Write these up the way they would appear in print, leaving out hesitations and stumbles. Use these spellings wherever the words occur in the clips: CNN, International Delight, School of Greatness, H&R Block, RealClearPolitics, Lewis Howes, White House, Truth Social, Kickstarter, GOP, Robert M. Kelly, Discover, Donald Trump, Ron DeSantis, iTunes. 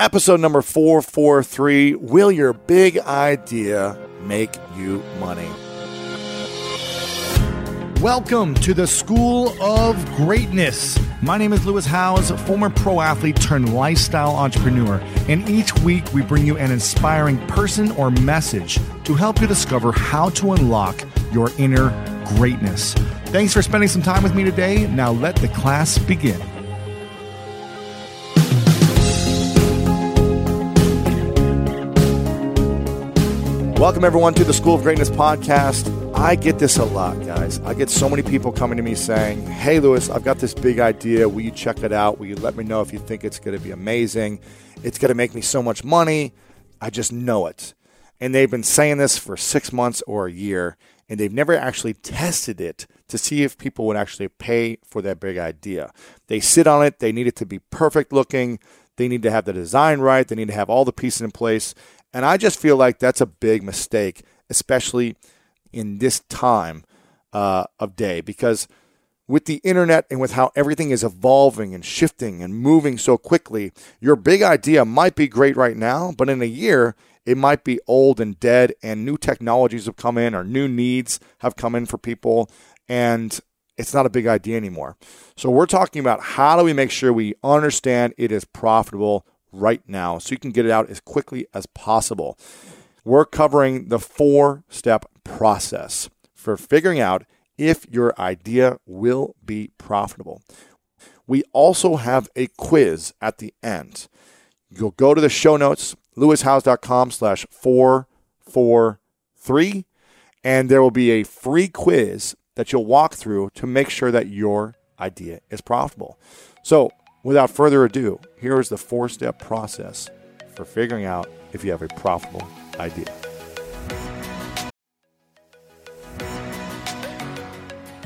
Episode number 443, Will Your Big Idea Make You Money? Welcome to the School of Greatness. My name is Lewis Howes, former pro athlete turned lifestyle entrepreneur. And each week we bring you an inspiring person or message to help you discover how to unlock your inner greatness. Thanks for spending some time with me today. Now let the class begin. Welcome, everyone, to the School of Greatness podcast. I get this a lot, guys. I get so many people coming to me saying, hey, Lewis, I've got this big idea. Will you check it out? Will you let me know if you think it's going to be amazing? It's going to make me so much money. I just know it. And they've been saying this for 6 months or a year, and they've never actually tested it to see if people would actually pay for that big idea. They sit on it. They need it to be perfect looking. They need to have the design right. They need to have all the pieces in place. And I just feel like that's a big mistake, especially in this time of day, because with the internet and with how everything is evolving and shifting and moving so quickly, your big idea might be great right now, but in a year, it might be old and dead, and new technologies have come in or new needs have come in for people, and it's not a big idea anymore. So we're talking about how do we make sure we understand it is profitable right now so you can get it out as quickly as possible. We're covering the 4-step process for figuring out if your idea will be profitable. We also have a quiz at the end. You'll go to the show notes, lewishouse.com/443, and there will be a free quiz that you'll walk through to make sure that your idea is profitable. So without further ado, here is the 4-step process for figuring out if you have a profitable idea.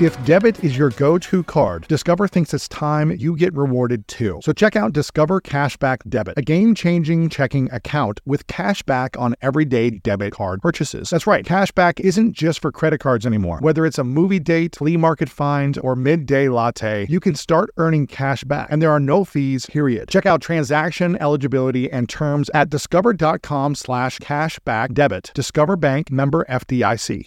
If debit is your go-to card, Discover thinks it's time you get rewarded too. So check out Discover Cashback Debit, a game-changing checking account with cashback on everyday debit card purchases. That's right, cashback isn't just for credit cards anymore. Whether it's a movie date, flea market find, or midday latte, you can start earning cashback, and there are no fees, period. Check out transaction eligibility and terms at discover.com/cashbackdebit. Discover Bank, member FDIC.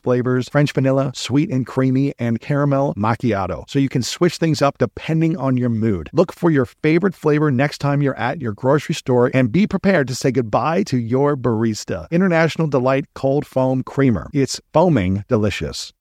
flavors: French vanilla, sweet and creamy, and caramel macchiato. So you can switch things up depending on your mood. Look for your favorite flavor next time you're at your grocery store, and be prepared to say goodbye to your barista. International Delight Cold Foam Creamer. It's foaming delicious.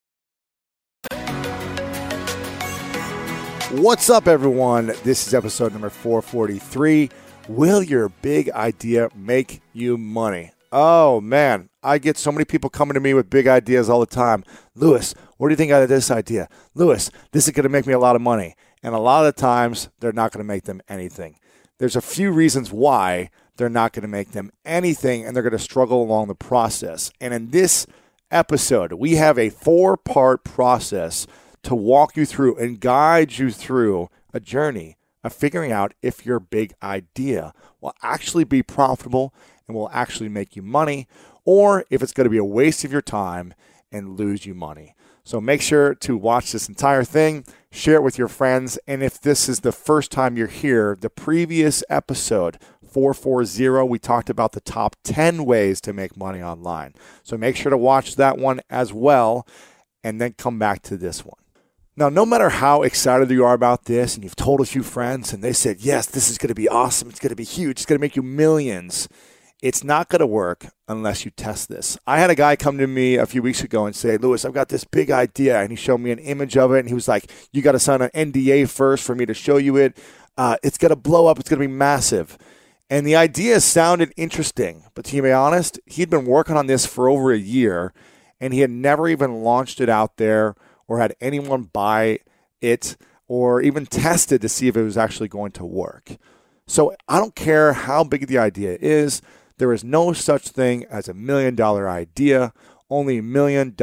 What's up, everyone? This is episode number 443. Will your big idea make you money? Oh, man, I get so many people coming to me with big ideas all the time. Lewis, what do you think out of this idea? Lewis, this is going to make me a lot of money. And a lot of the times, they're not going to make them anything. There's a few reasons why they're not going to make them anything, and they're going to struggle along the process. And in this episode, we have a 4-part process to walk you through and guide you through a journey of figuring out if your big idea will actually be profitable and will actually make you money, or if it's going to be a waste of your time and lose you money. So make sure to watch this entire thing, share it with your friends, and if this is the first time you're here, the previous episode, 440, we talked about the top 10 ways to make money online. So make sure to watch that one as well, and then come back to this one. Now, no matter how excited you are about this, and you've told a few friends, and they said, yes, this is going to be awesome, it's going to be huge, it's going to make you millions, it's not going to work unless you test this. I had a guy come to me a few weeks ago and say, Lewis, I've got this big idea, and he showed me an image of it, and he was like, you got to sign an NDA first for me to show you it. It's going to blow up, it's going to be massive. And the idea sounded interesting, but to be honest, he'd been working on this for over a year, and he had never even launched it out there or had anyone buy it, or even tested to see if it was actually going to work. So I don't care how big the idea is, there is no such thing as $1 million idea, only $1 million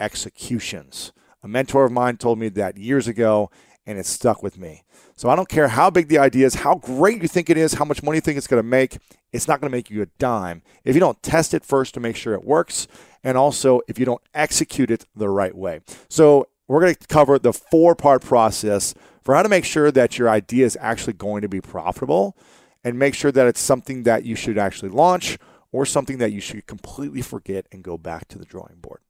executions. A mentor of mine told me that years ago, and it stuck with me. So I don't care how big the idea is, how great you think it is, how much money you think it's gonna make, it's not gonna make you a dime if you don't test it first to make sure it works, and also if you don't execute it the right way. So we're going to cover the 4-part process for how to make sure that your idea is actually going to be profitable, and make sure that it's something that you should actually launch or something that you should completely forget and go back to the drawing board.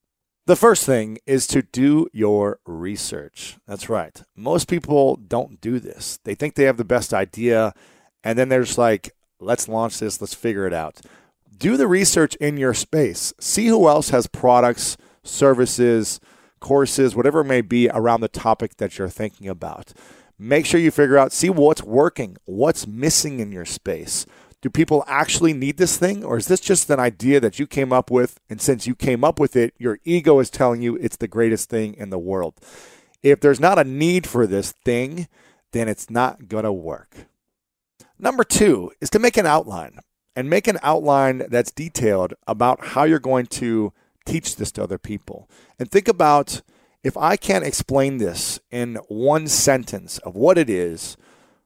The first thing is to do your research. That's right. Most people don't do this. They think they have the best idea, and then they're just like, let's launch this, let's figure it out. Do the research in your space. See who else has products, services, courses, whatever it may be around the topic that you're thinking about. Make sure you figure out, see what's working, what's missing in your space. Do people actually need this thing, or is this just an idea that you came up with, and since you came up with it, your ego is telling you it's the greatest thing in the world? If there's not a need for this thing, then it's not going to work. Number 2 is to make an outline, and make an outline that's detailed about how you're going to teach this to other people. And think about, if I can't explain this in one sentence of what it is,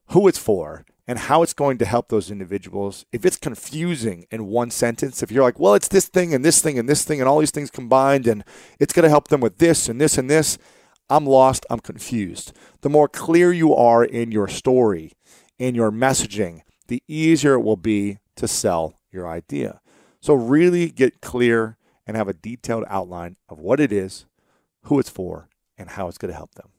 who it's for, and how it's going to help those individuals, if it's confusing in one sentence, if you're like, well, it's this thing and this thing and this thing and all these things combined, and it's going to help them with this and this and this, I'm lost, I'm confused. The more clear you are in your story, in your messaging, the easier it will be to sell your idea. So really get clear and have a detailed outline of what it is, who it's for, and how it's going to help them.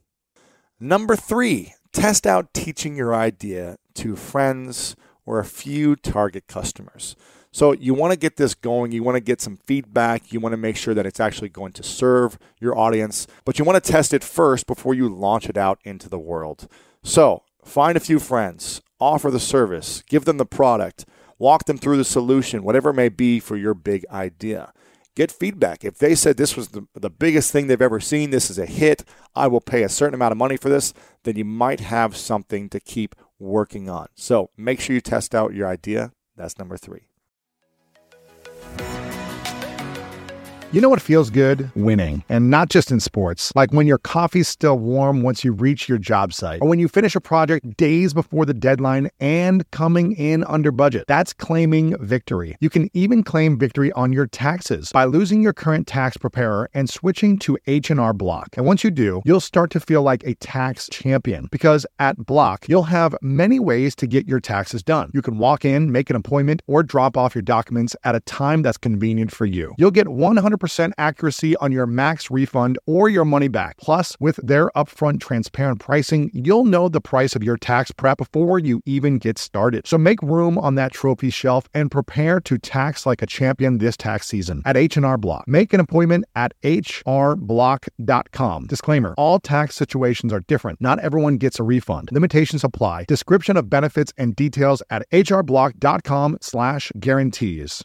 Number 3, test out teaching your idea to friends or a few target customers. So you want to get this going, you want to get some feedback, you want to make sure that it's actually going to serve your audience, but you want to test it first before you launch it out into the world. So find a few friends, offer the service, give them the product, walk them through the solution, whatever it may be for your big idea. Get feedback. If they said this was the biggest thing they've ever seen, this is a hit, I will pay a certain amount of money for this, then you might have something to keep working on. So make sure you test out your idea. That's number 3. You know what feels good? Winning. And not just in sports. Like when your coffee's still warm once you reach your job site. Or when you finish a project days before the deadline and coming in under budget. That's claiming victory. You can even claim victory on your taxes by losing your current tax preparer and switching to H&R Block. And once you do, you'll start to feel like a tax champion. Because at Block, you'll have many ways to get your taxes done. You can walk in, make an appointment, or drop off your documents at a time that's convenient for you. You'll get 100% accuracy on your max refund or your money back. Plus, with their upfront transparent pricing, you'll know the price of your tax prep before you even get started. So make room on that trophy shelf and prepare to tax like a champion this tax season at H&R Block. Make an appointment at hrblock.com. Disclaimer: all tax situations are different. Not everyone gets a refund. Limitations apply. Description of benefits and details at hrblock.com/guarantees.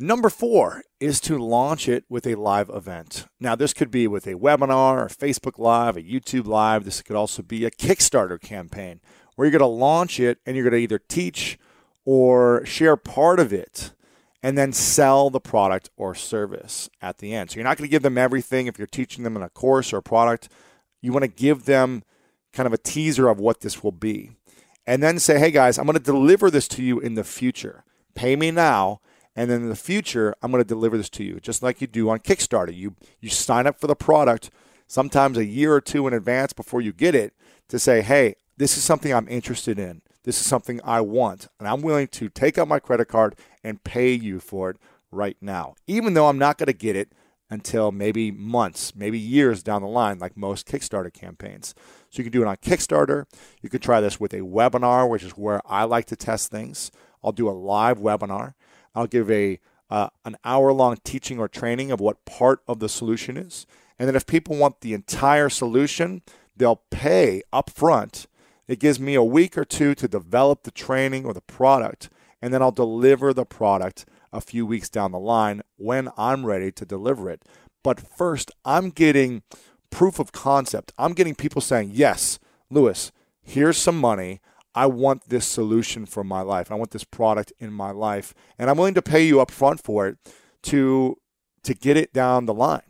Number 4 is to launch it with a live event. Now, this could be with a webinar, a Facebook Live, a YouTube Live. This could also be a Kickstarter campaign where you're going to launch it and you're going to either teach or share part of it and then sell the product or service at the end. So you're not going to give them everything if you're teaching them in a course or a product. You want to give them kind of a teaser of what this will be and then say, hey, guys, I'm going to deliver this to you in the future. Pay me now. And then in the future, I'm going to deliver this to you, just like you do on Kickstarter. You sign up for the product sometimes a year or two in advance before you get it to say, hey, this is something I'm interested in. This is something I want, and I'm willing to take out my credit card and pay you for it right now, even though I'm not going to get it until maybe months, maybe years down the line, like most Kickstarter campaigns. So you can do it on Kickstarter. You could try this with a webinar, which is where I like to test things. I'll do a live webinar. I'll give an hour-long teaching or training of what part of the solution is. And then if people want the entire solution, they'll pay up front. It gives me a week or two to develop the training or the product, and then I'll deliver the product a few weeks down the line when I'm ready to deliver it. But first, I'm getting proof of concept. I'm getting people saying, yes, Lewis, here's some money. I want this solution for my life. I want this product in my life. And I'm willing to pay you up front for it to get it down the line.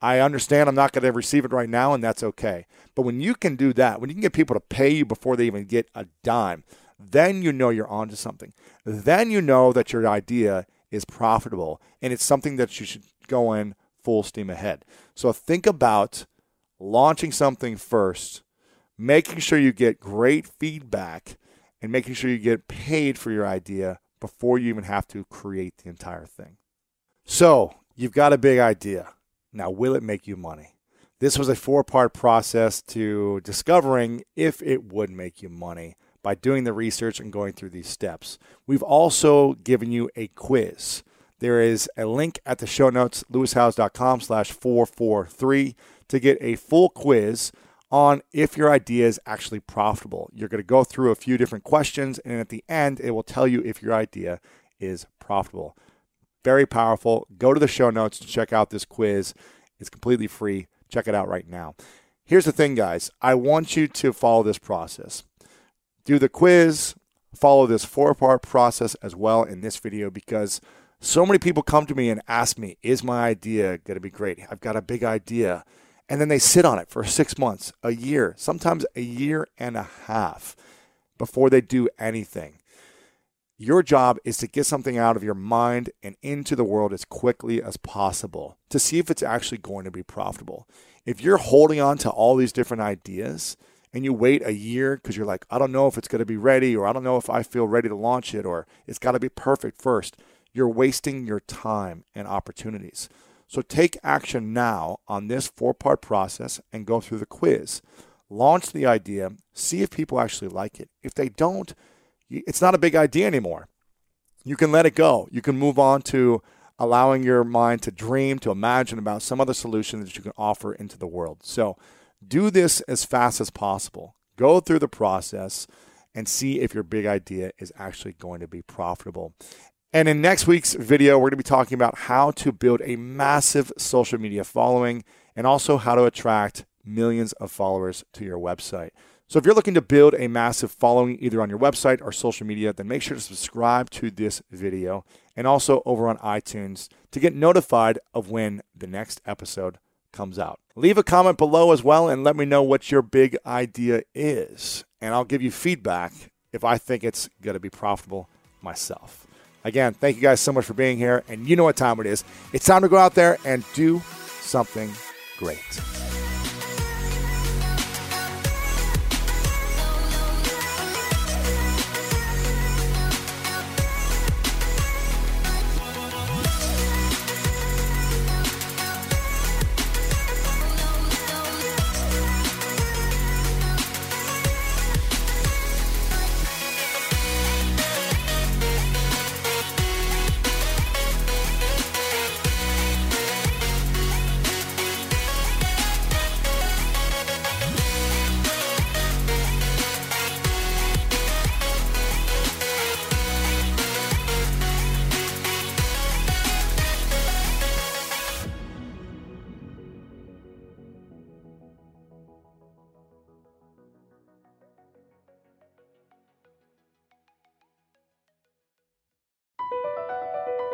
I understand I'm not going to receive it right now, and that's okay. But when you can do that, when you can get people to pay you before they even get a dime, then you know you're onto something. Then you know that your idea is profitable, and it's something that you should go in full steam ahead. So think about launching something first, making sure you get great feedback, and making sure you get paid for your idea before you even have to create the entire thing. So you've got a big idea. Now, will it make you money? This was a 4-part process to discovering if it would make you money by doing the research and going through these steps. We've also given you a quiz. There is a link at the show notes, lewishowes.com/443, to get a full quiz on if your idea is actually profitable. You're going to go through a few different questions, and at the end, it will tell you if your idea is profitable. Very powerful. Go to the show notes to check out this quiz. It's completely free. Check it out right now. Here's the thing, guys. I want you to follow this process. Do the quiz. Follow this 4-part process as well in this video, because so many people come to me and ask me, is my idea going to be great? I've got a big idea. And then they sit on it for 6 months, a year, sometimes a year and a half before they do anything. Your job is to get something out of your mind and into the world as quickly as possible to see if it's actually going to be profitable. If you're holding on to all these different ideas and you wait a year because you're like, I don't know if it's going to be ready, or I don't know if I feel ready to launch it, or it's got to be perfect first, you're wasting your time and opportunities. So take action now on this 4-part process and go through the quiz. Launch the idea, see if people actually like it. If they don't, it's not a big idea anymore. You can let it go. You can move on to allowing your mind to dream, to imagine about some other solution that you can offer into the world. So do this as fast as possible. Go through the process and see if your big idea is actually going to be profitable. And in next week's video, we're going to be talking about how to build a massive social media following and also how to attract millions of followers to your website. So if you're looking to build a massive following either on your website or social media, then make sure to subscribe to this video and also over on iTunes to get notified of when the next episode comes out. Leave a comment below as well and let me know what your big idea is, and I'll give you feedback if I think it's going to be profitable myself. Again, thank you guys so much for being here, and you know what time it is. It's time to go out there and do something great.